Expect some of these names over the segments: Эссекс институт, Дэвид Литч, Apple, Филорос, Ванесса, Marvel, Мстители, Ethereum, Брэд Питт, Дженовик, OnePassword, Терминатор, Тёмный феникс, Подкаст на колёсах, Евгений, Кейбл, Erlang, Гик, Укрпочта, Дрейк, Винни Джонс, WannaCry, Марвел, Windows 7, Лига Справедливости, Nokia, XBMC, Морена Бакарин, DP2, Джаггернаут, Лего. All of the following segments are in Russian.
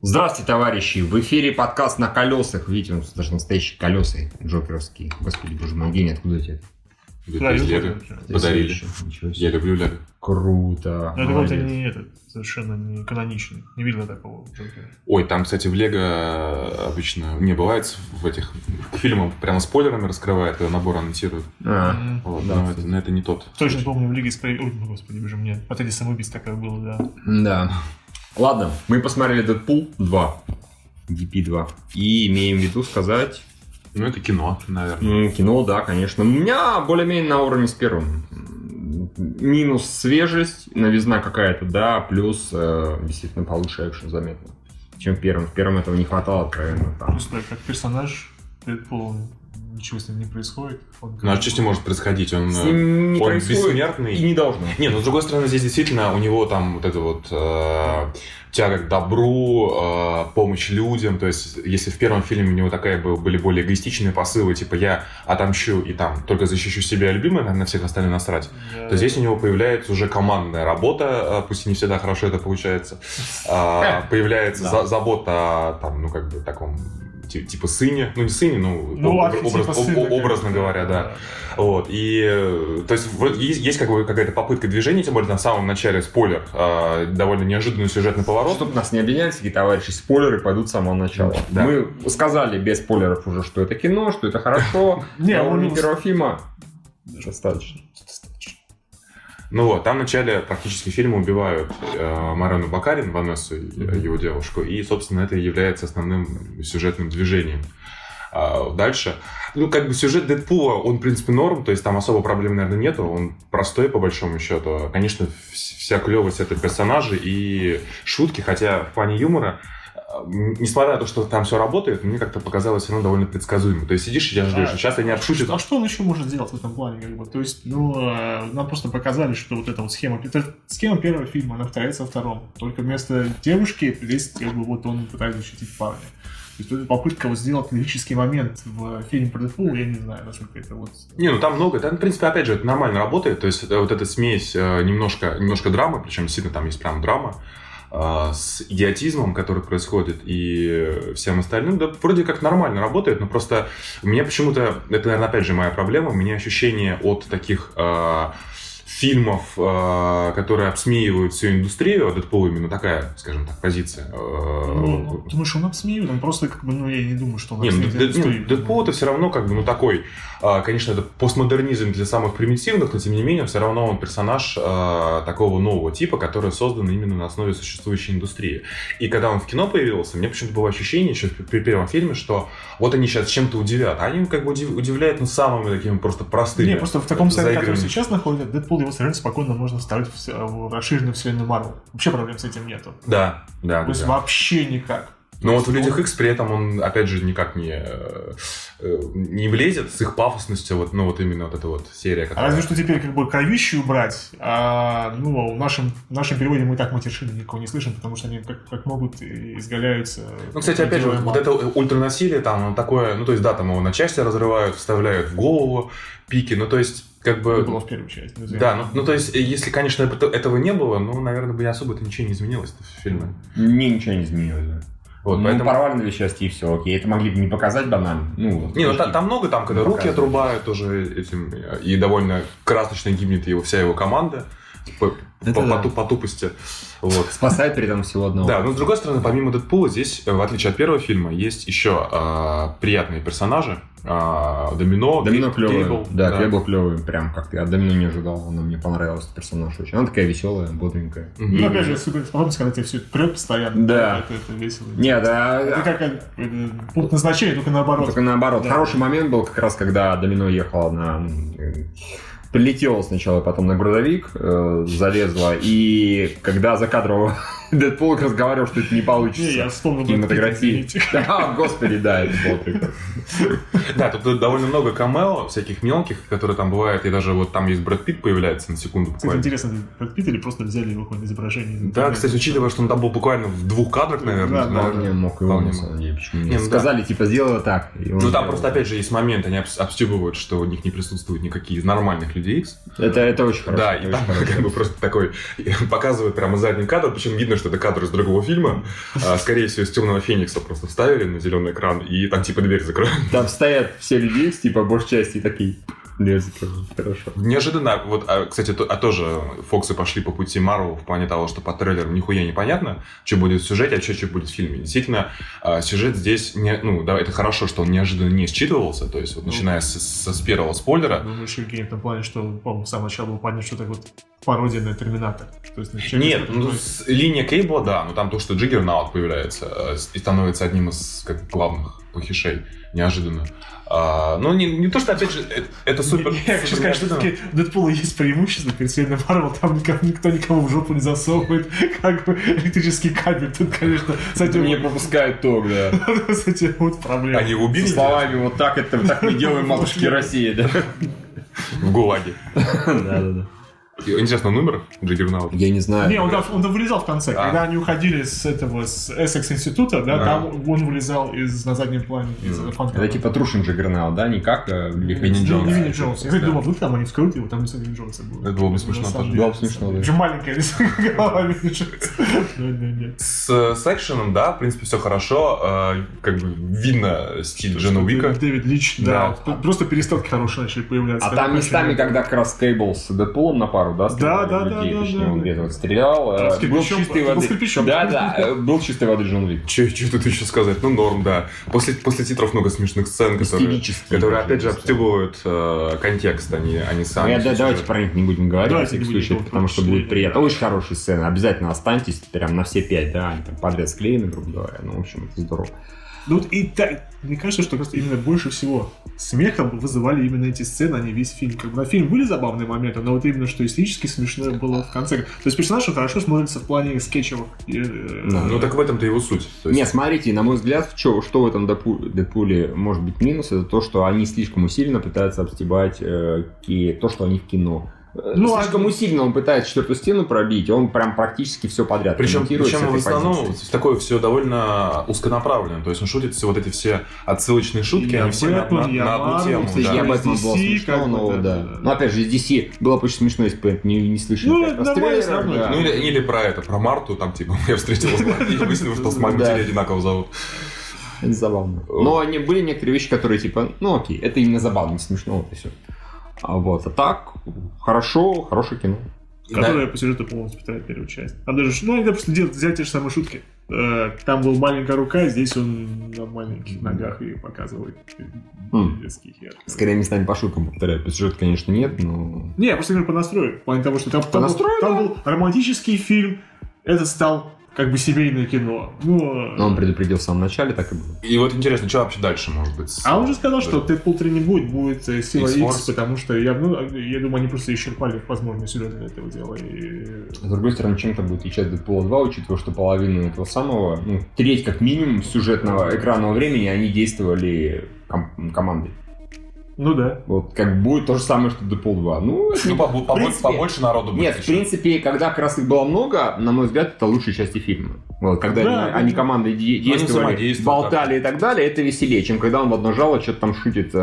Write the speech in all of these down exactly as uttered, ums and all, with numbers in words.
Здравствуйте, товарищи! В эфире подкаст на колёсах. Видите, у нас даже настоящие колёса джокеровские. Господи, боже мой, Евгений, откуда это? Да, из Лего подарили. Я люблю Лего. Круто. Но это вот не этот, совершенно не каноничный. Не видно такого Джокера. Ой, там, кстати, в Лего обычно не бывает в этих фильмах прямо спойлерами раскрывает, когда набор анонсирует. А, вот, да, но это, но это не тот. Точно помню в Лиге Справедливости. Ой, господи, боже мне. В отеле самоубийц такое было, да. Да. Ладно, мы посмотрели Дэдпул два. ди пи два. И имеем в виду сказать... Ну, это кино, наверное. Ну, кино, да, конечно. У меня более-менее на уровне с первым. Минус свежесть, новизна какая-то, да, плюс э, действительно получше экшен заметно, чем в первом. В первом этого не хватало, откровенно. Там. Просто как персонаж Дэдпул, ничего с ним не происходит. Он, ну, а что с ним может происходить? Он, не он бессмертный. И не должно. Нет, но с другой стороны, здесь действительно у него там вот это вот... Э, тяга к добру, э, помощь людям. То есть, если в первом фильме у него такая были более эгоистичные посылы, типа я отомщу и там только защищу себя любимое, на всех остальных насрать, yeah. то здесь у него появляется уже командная работа, пусть и не всегда хорошо это получается, э, появляется yeah. за- забота о там, ну, как бы, таком типа сыне, ну не сыне, ну, ну образ, типа образ, сына, образно говоря, да. да. Вот, и то есть есть, есть как бы какая-то попытка движения, тем более на самом начале спойлер, э, довольно неожиданный сюжетный поворот. Чтобы нас не объединяли, всякие товарищи, спойлеры пойдут с самого начала. Да. Мы сказали без спойлеров уже, что это кино, что это хорошо, на уровне первого фильма достаточно. Ну вот, там в начале практически фильма убивают э, Морену Бакарин, Ванессу, mm-hmm. его девушку, и, собственно, это является основным сюжетным движением. А дальше, ну, как бы сюжет Дэдпула, он, в принципе, норм, то есть там особо проблем, наверное, нету, он простой, по большому счету. Конечно, вся клевость этого персонажа и шутки, хотя в плане юмора, несмотря на то, что там все работает, мне как-то показалось все равно довольно предсказуемо. То есть сидишь и я ждешь, а, сейчас они обшутят. А что он еще может сделать в этом плане? Как бы? То есть, ну, нам просто показали, что вот эта вот схема, эта схема первого фильма, она повторяется во втором. Только вместо девушки здесь как бы вот он пытается защитить парня. То есть, это попытка вот сделать лирический момент в фильме про Дэдпул, я не знаю, насколько это вот... Не, ну там много, там, в принципе, опять же, это нормально работает. То есть, вот эта смесь немножко, немножко драмы, причем действительно там есть прям драма, с идиотизмом, который происходит, и всем остальным, да, вроде как нормально работает, но просто у меня почему-то, это, наверное, опять же моя проблема, у меня ощущение от таких э, фильмов, э, которые обсмеивают всю индустрию, от Дэдпула именно такая, скажем так, позиция. Ну, думаешь, он обсмеивает? Он просто, как бы, ну, я не думаю, что он обсмеивает. Дэдпул это все равно, как бы, ну, такой, конечно, это постмодернизм для самых примитивных, но тем не менее, все равно он персонаж э, такого нового типа, который создан именно на основе существующей индустрии. И когда он в кино появился, мне почему-то было ощущение еще при первом фильме, что вот они сейчас чем-то удивят. Они как бы удивляют, ну, самыми такими просто простыми. Не, просто в таком состоянии, который сейчас находится, Дэдпул его совершенно спокойно можно вставить в расширенную вселенную Marvel. Вообще проблем с этим нету. Да, да. То есть да. вообще никак. Но вот в «Людях Икс» при этом он, опять же, никак не, не влезет с их пафосностью, вот, ну вот именно вот эта вот серия, которая... А разве что теперь как бы кровищи убрать, а, ну, в нашем, в нашем переводе мы так матершины никого не слышим, потому что они как, как могут изгаляются... Ну, кстати, опять же, вот, вот это ультранасилие там, такое, ну, то есть, да, там его на части разрывают, вставляют в голову пики, ну, то есть... Как бы, это было в первую часть. Да, ну, ну то есть, если, конечно, этого не было, ну, наверное, бы особо-то ничего не изменилось в фильме. Не, ничего не изменилось, да. Вот, ну, поэтому... порвали две части и все, окей. Это могли бы не показать банально. Ну, вот, не, ну там, там много, там, когда руки отрубают тоже этим, и довольно красочно гибнет его, вся его команда по, по, да. по, по тупости. Вот. Спасает при этом всего одного. Да, но с другой стороны, помимо Дэдпула, здесь, в отличие от первого фильма, есть еще э, приятные персонажи. А, Домино, Домино клёвый, да, да. Кейбл клёвый, прям как ты от Домино не ожидал, она мне понравилась, персонаж очень, она такая веселая, бодренькая. Mm-hmm. Ну опять же, суперспособность, когда тебе все это прёт постоянно, да. это, это весело. Нет, да. Это как пункт назначения, только наоборот. Только наоборот. Да. Хороший момент был как раз, когда Домино ехала на... Прилетела сначала, потом на грузовик, э, залезла, и когда за кадром Дэдпул разговаривал, что это не получится. Не, я вспомнил кинематографии. А, господи, да, это было прекрасно. Да, тут довольно много камео, всяких мелких, которые там бывают, и даже вот там есть Брэд Питт появляется на секунду буквально. Кстати, интересно, Брэд Питт или просто взяли его какое-то изображение? Да, кстати, учитывая, что он там был буквально в двух кадрах, наверное. Вполне мог его, на самом деле, почему нет. Сказали, типа, сделала так. Ну, там просто, опять же, есть момент, они обстебывают, что у них не присутствуют никакие из нормальных людей Икс. Это очень хорошо. Да, и там как бы просто такой показывают прямо задний кадр, причем видно, что это кадр из другого фильма. Скорее всего, из «Тёмного феникса» просто вставили на зеленый экран, и там типа дверь закрыли. Там стоят все люди, типа, большей части такие... Хорошо. Неожиданно, вот, а, кстати, то, а тоже Фоксы пошли по пути Marvel в плане того, что по трейлеру нихуя непонятно, что будет в сюжете, а что, что будет в фильме. Действительно, сюжет здесь, не, ну, да, это хорошо, что он неожиданно не считывался, то есть, вот, ну, начиная с, с, с первого спойлера. Ну, еще Евгений в том плане, что, по-моему, с самого начала было понятно, что такое вот пародия на Терминатор. То есть, на Нет, ну, с, линия Кейбла, да, но там то, что Джаггернаут появляется и становится одним из как, главных плохишей, неожиданно. А, ну, не, не то, что, опять же, это, это супер... Не, я хочу сказать, что все-таки у Дэдпула есть преимущество перед вселенной Марвел, там никого, никто никому в жопу не засовывает, как бы электрический кабель. Тут, конечно, с этим... Не пропускают ток, да. С этим вот проблема. Они его убили? Со словами, вот так это так мы делаем, матушки России, да. В ГУЛАГе. Да-да-да. Интересно, он умер, Джаггернаут? Я не знаю. Не, он, он вылезал в конце. А. Когда они уходили с этого, с Эссекс института, да, а. там он вылезал из, на заднем плане из mm. фонтана. Это типа Трушин Джаггернаут, да? Не как Винни Джонс. Винни Джонс. Я, кстати, думал, вдруг там они вскрыли его, там лицо Винни Джонса было. Это было бы смешно. Было бы смешно, да. Очень маленькая лицо голова Винни Джонса. С секшеном, да, в принципе, все хорошо. Как бы видно стиль Дженовика. Дэвид Литч, да. Просто перестрелки хорошие начали появляться. А там местами, когда как раз Кейбл с Дэдпулом на пару. Да, да, да, да, да, точнее, да, он где-то вот стрелял, а, был чистой воды. Да, да, был чистой воды Дженовик. Че, че тут еще сказать? Ну, норм, да. После, после титров много смешных сцен, которые, которые опять же, обстебывают э, контекст, они, они сами. Ну, я, да, давайте про них не будем говорить, да, всякий случай, потому что будет приятно. Очень хорошие сцены, обязательно останьтесь прям на все пять, да, они там подряд склеены, грубо говоря, ну, в общем, это здорово. Ну, и так, мне кажется, что просто именно больше всего смехом вызывали именно эти сцены, а не весь фильм. Как бы на фильм были забавные моменты, но вот именно что исторически смешное было в конце. То есть персонаж хорошо смотрится в плане скетчевых. Да. Ну, так в этом-то его суть. То есть... Не, смотрите, на мой взгляд, что, что в этом Дэдпуле может быть минус, это то, что они слишком усиленно пытаются обстебать э, то, что они в кино. Ну, слишком а... усиленно он пытается четвертую стену пробить, он прям практически все подряд. Причем, причем в основном такое все довольно узконаправленно. То есть он шутит все вот эти все отсылочные шутки, они все на, на, на одну тему. Да. Я об этом было смешно, но да. Да. Ну, опять же, из ди си было бы очень смешно, если бы не, не слышали. Ну, это нормально. Да. Ну, или, или про это, про Марту, там типа я встретил и выяснил, что с мамой теле одинаково зовут. Это забавно. Но были некоторые вещи, которые типа, ну окей, это именно забавно, не смешно, вот и все. А вот, а так, хорошо, хорошее кино. Которое да. по сюжету полностью повторяет первую часть. А даже, ну, они просто делают, взять те же самые шутки. Там была маленькая рука, здесь он на маленьких ногах и показывает mm. детский хер. Скорее, местами по шуткам повторяют. По сюжету, конечно, нет, но... Не, я просто говорю по настрою. В плане того, что там, по там, настрою, был, да? там был романтический фильм, этот стал... Как бы семейное кино. Но... Но он предупредил в самом начале, так и было. И вот интересно, что вообще дальше может быть? А он же сказал, что Дэдпул три не будет, будет сила X, потому что я, ну, я думаю, они просто исчерпали возможные сюжеты для этого дела. И... С другой стороны, чем-то будет отличать Дэдпула два, учитывая, что половину этого самого, ну, треть как минимум сюжетного экранного времени они действовали ком- командой. Ну да. Вот как будет то же самое, что Дэдпул два. Ну, это ну по, по, принципе, побольше народу будет. Нет, еще. В принципе, когда как раз их было много, на мой взгляд, это лучшие части фильма. Вот, когда да, они, да. они команды действовали, болтали так. и так далее, это веселее, чем когда он в одно жало что-то там шутит.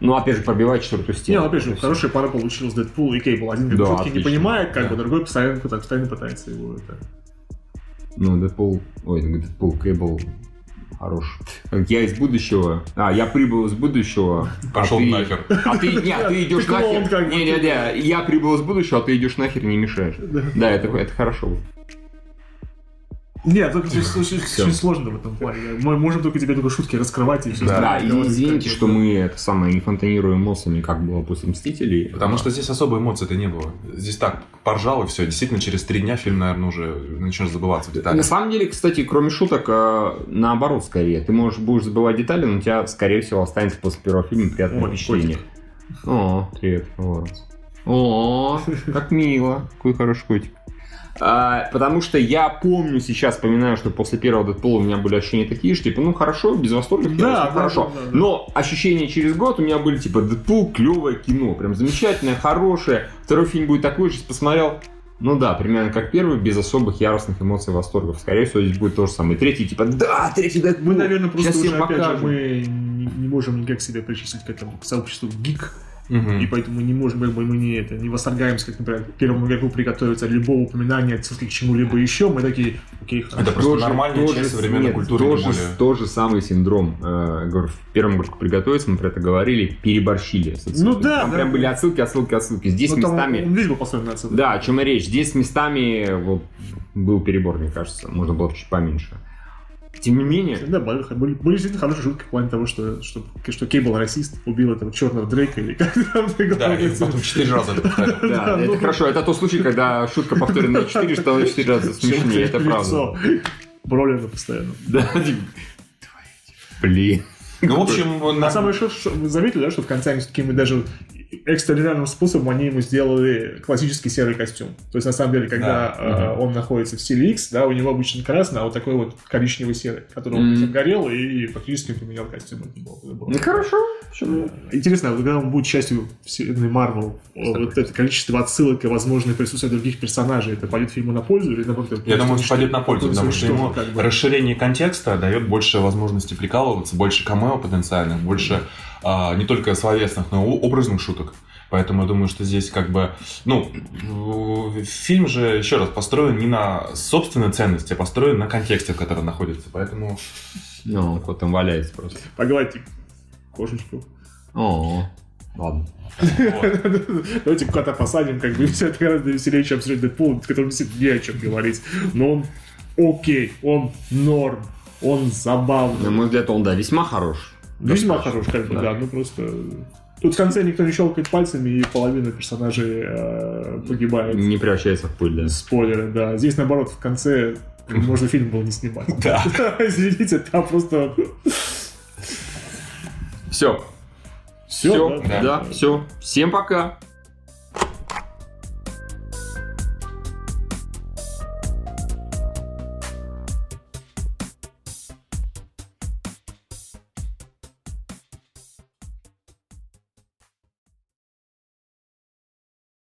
Ну, опять же, пробивает четвертую стену. Не, опять же, хорошая пара получилась Дэдпул и Кейбл. Один да, шутки не понимает, как да. бы другой постоянно, постоянно пытается его это. Ну, Дэдпул. Ой, Дэдпул, Кейбл. Хорош. Я из будущего. А, я прибыл из будущего. Пошел а ты... нахер. А ты, не, ты идешь ты нахер. Не, не, не, я прибыл из будущего, а ты идешь нахер, не мешаешь. Да, да это, это хорошо. Нет, только очень сложно в этом плане. Мы можем только тебе только шутки раскрывать и все. Да, да и извините, что мы это самое не фонтанируем эмоциями, как было после Мстителей. Потому что здесь особо эмоций-то не было. Здесь так поржал и все. Действительно, через три дня фильм, наверное, уже начнешь забываться в деталях. На самом деле, кстати, кроме шуток, наоборот, скорее. Ты можешь будешь забывать детали, но у тебя, скорее всего, останется после первого фильма приятное впечатление. О, привет, Филорос. О, как мило. Какой хороший котик. А, потому что я помню, сейчас вспоминаю, что после первого Дэдпула у меня были ощущения такие, что типа, ну хорошо, без восторга, да, да, хорошо. Да, да, да. Но ощущения через год у меня были типа Дэдпул, клевое кино, прям замечательное, хорошее. Второй фильм будет такой, сейчас посмотрел. Ну да, примерно как первый, без особых яростных эмоций и восторгов. Скорее всего, здесь будет то же самое. И третий, типа, да, третий Дэдпул. Мы, наверное, просто уже, опять же, мы не можем никак себя причислить к этому к сообществу Гик. Uh-huh. И поэтому не можем, мы не, это, не восторгаемся, как, например, к первому игроку приготовиться любого упоминания, отсылки к чему-либо еще, мы такие, окей, хорошо. Это просто нормальная часть современной нет, культуры. Тоже более... тот же самый синдром. Э, говорю, в первом игроку приготовиться, мы про это говорили, переборщили. Ну да. Там да. прям были отсылки, отсылки, отсылки. Здесь ну, местами... Там, он весь был поставлен отсылки. Да, о чем и речь. Здесь местами вот, был перебор, мне кажется. Можно было чуть поменьше. Тем не менее... Да, были, были, были действительно хорошие шутки в плане того, что, что, что Кейбл расист, убил этого черного Дрейка или как там... Да, и потом четыре раза это повторяли. Да, да, это ну... хорошо. Это тот случай, когда шутка повторена четыре, стала четыре раза смешнее. Это правда. Броллина постоянно. Да, блин. Ну, в общем... На самом деле, вы заметили, да, что в конце они все-таки мы даже... экстраринарным способом они ему сделали классический серый костюм. То есть, на самом деле, когда да. э, он находится в стиле X, да, у него обычно красный, а вот такой вот коричневый серый, который mm-hmm. он горел и фактически поменял костюм. Ну, хорошо. Интересно, когда он будет частью вселенной Marvel, вот это количество отсылок и возможное присутствие других персонажей, это пойдет фильму на пользу? Или, наоборот, я думаю, что пойдет на пользу, потому что ему как бы... расширение контекста дает больше возможности прикалываться, больше камео потенциальных, больше... А, не только словесных, но и образных шуток. Поэтому я думаю, что здесь как бы... Ну, фильм же, еще раз, построен не на собственной ценности, а построен на контексте, в котором находится. Поэтому... Ну, кот там валяется просто. Погладьте кошечку. О-о-о. Ладно. Давайте кота посадим, как бы, все это гораздо веселее, чем обсуждать Дэдпул, который не о чем говорить. Но он окей, он норм, он забавный. На мой взгляд, он, да, весьма хорош. Весьма хорош, как бы, да. да, ну просто... Тут в конце никто не щелкает пальцами, и половина персонажей э, погибает. Не превращается в пыль, да. Спойлеры, да. Здесь, наоборот, в конце можно фильм было не снимать. Да. Извините, там просто... Все. Все, да. Всем пока.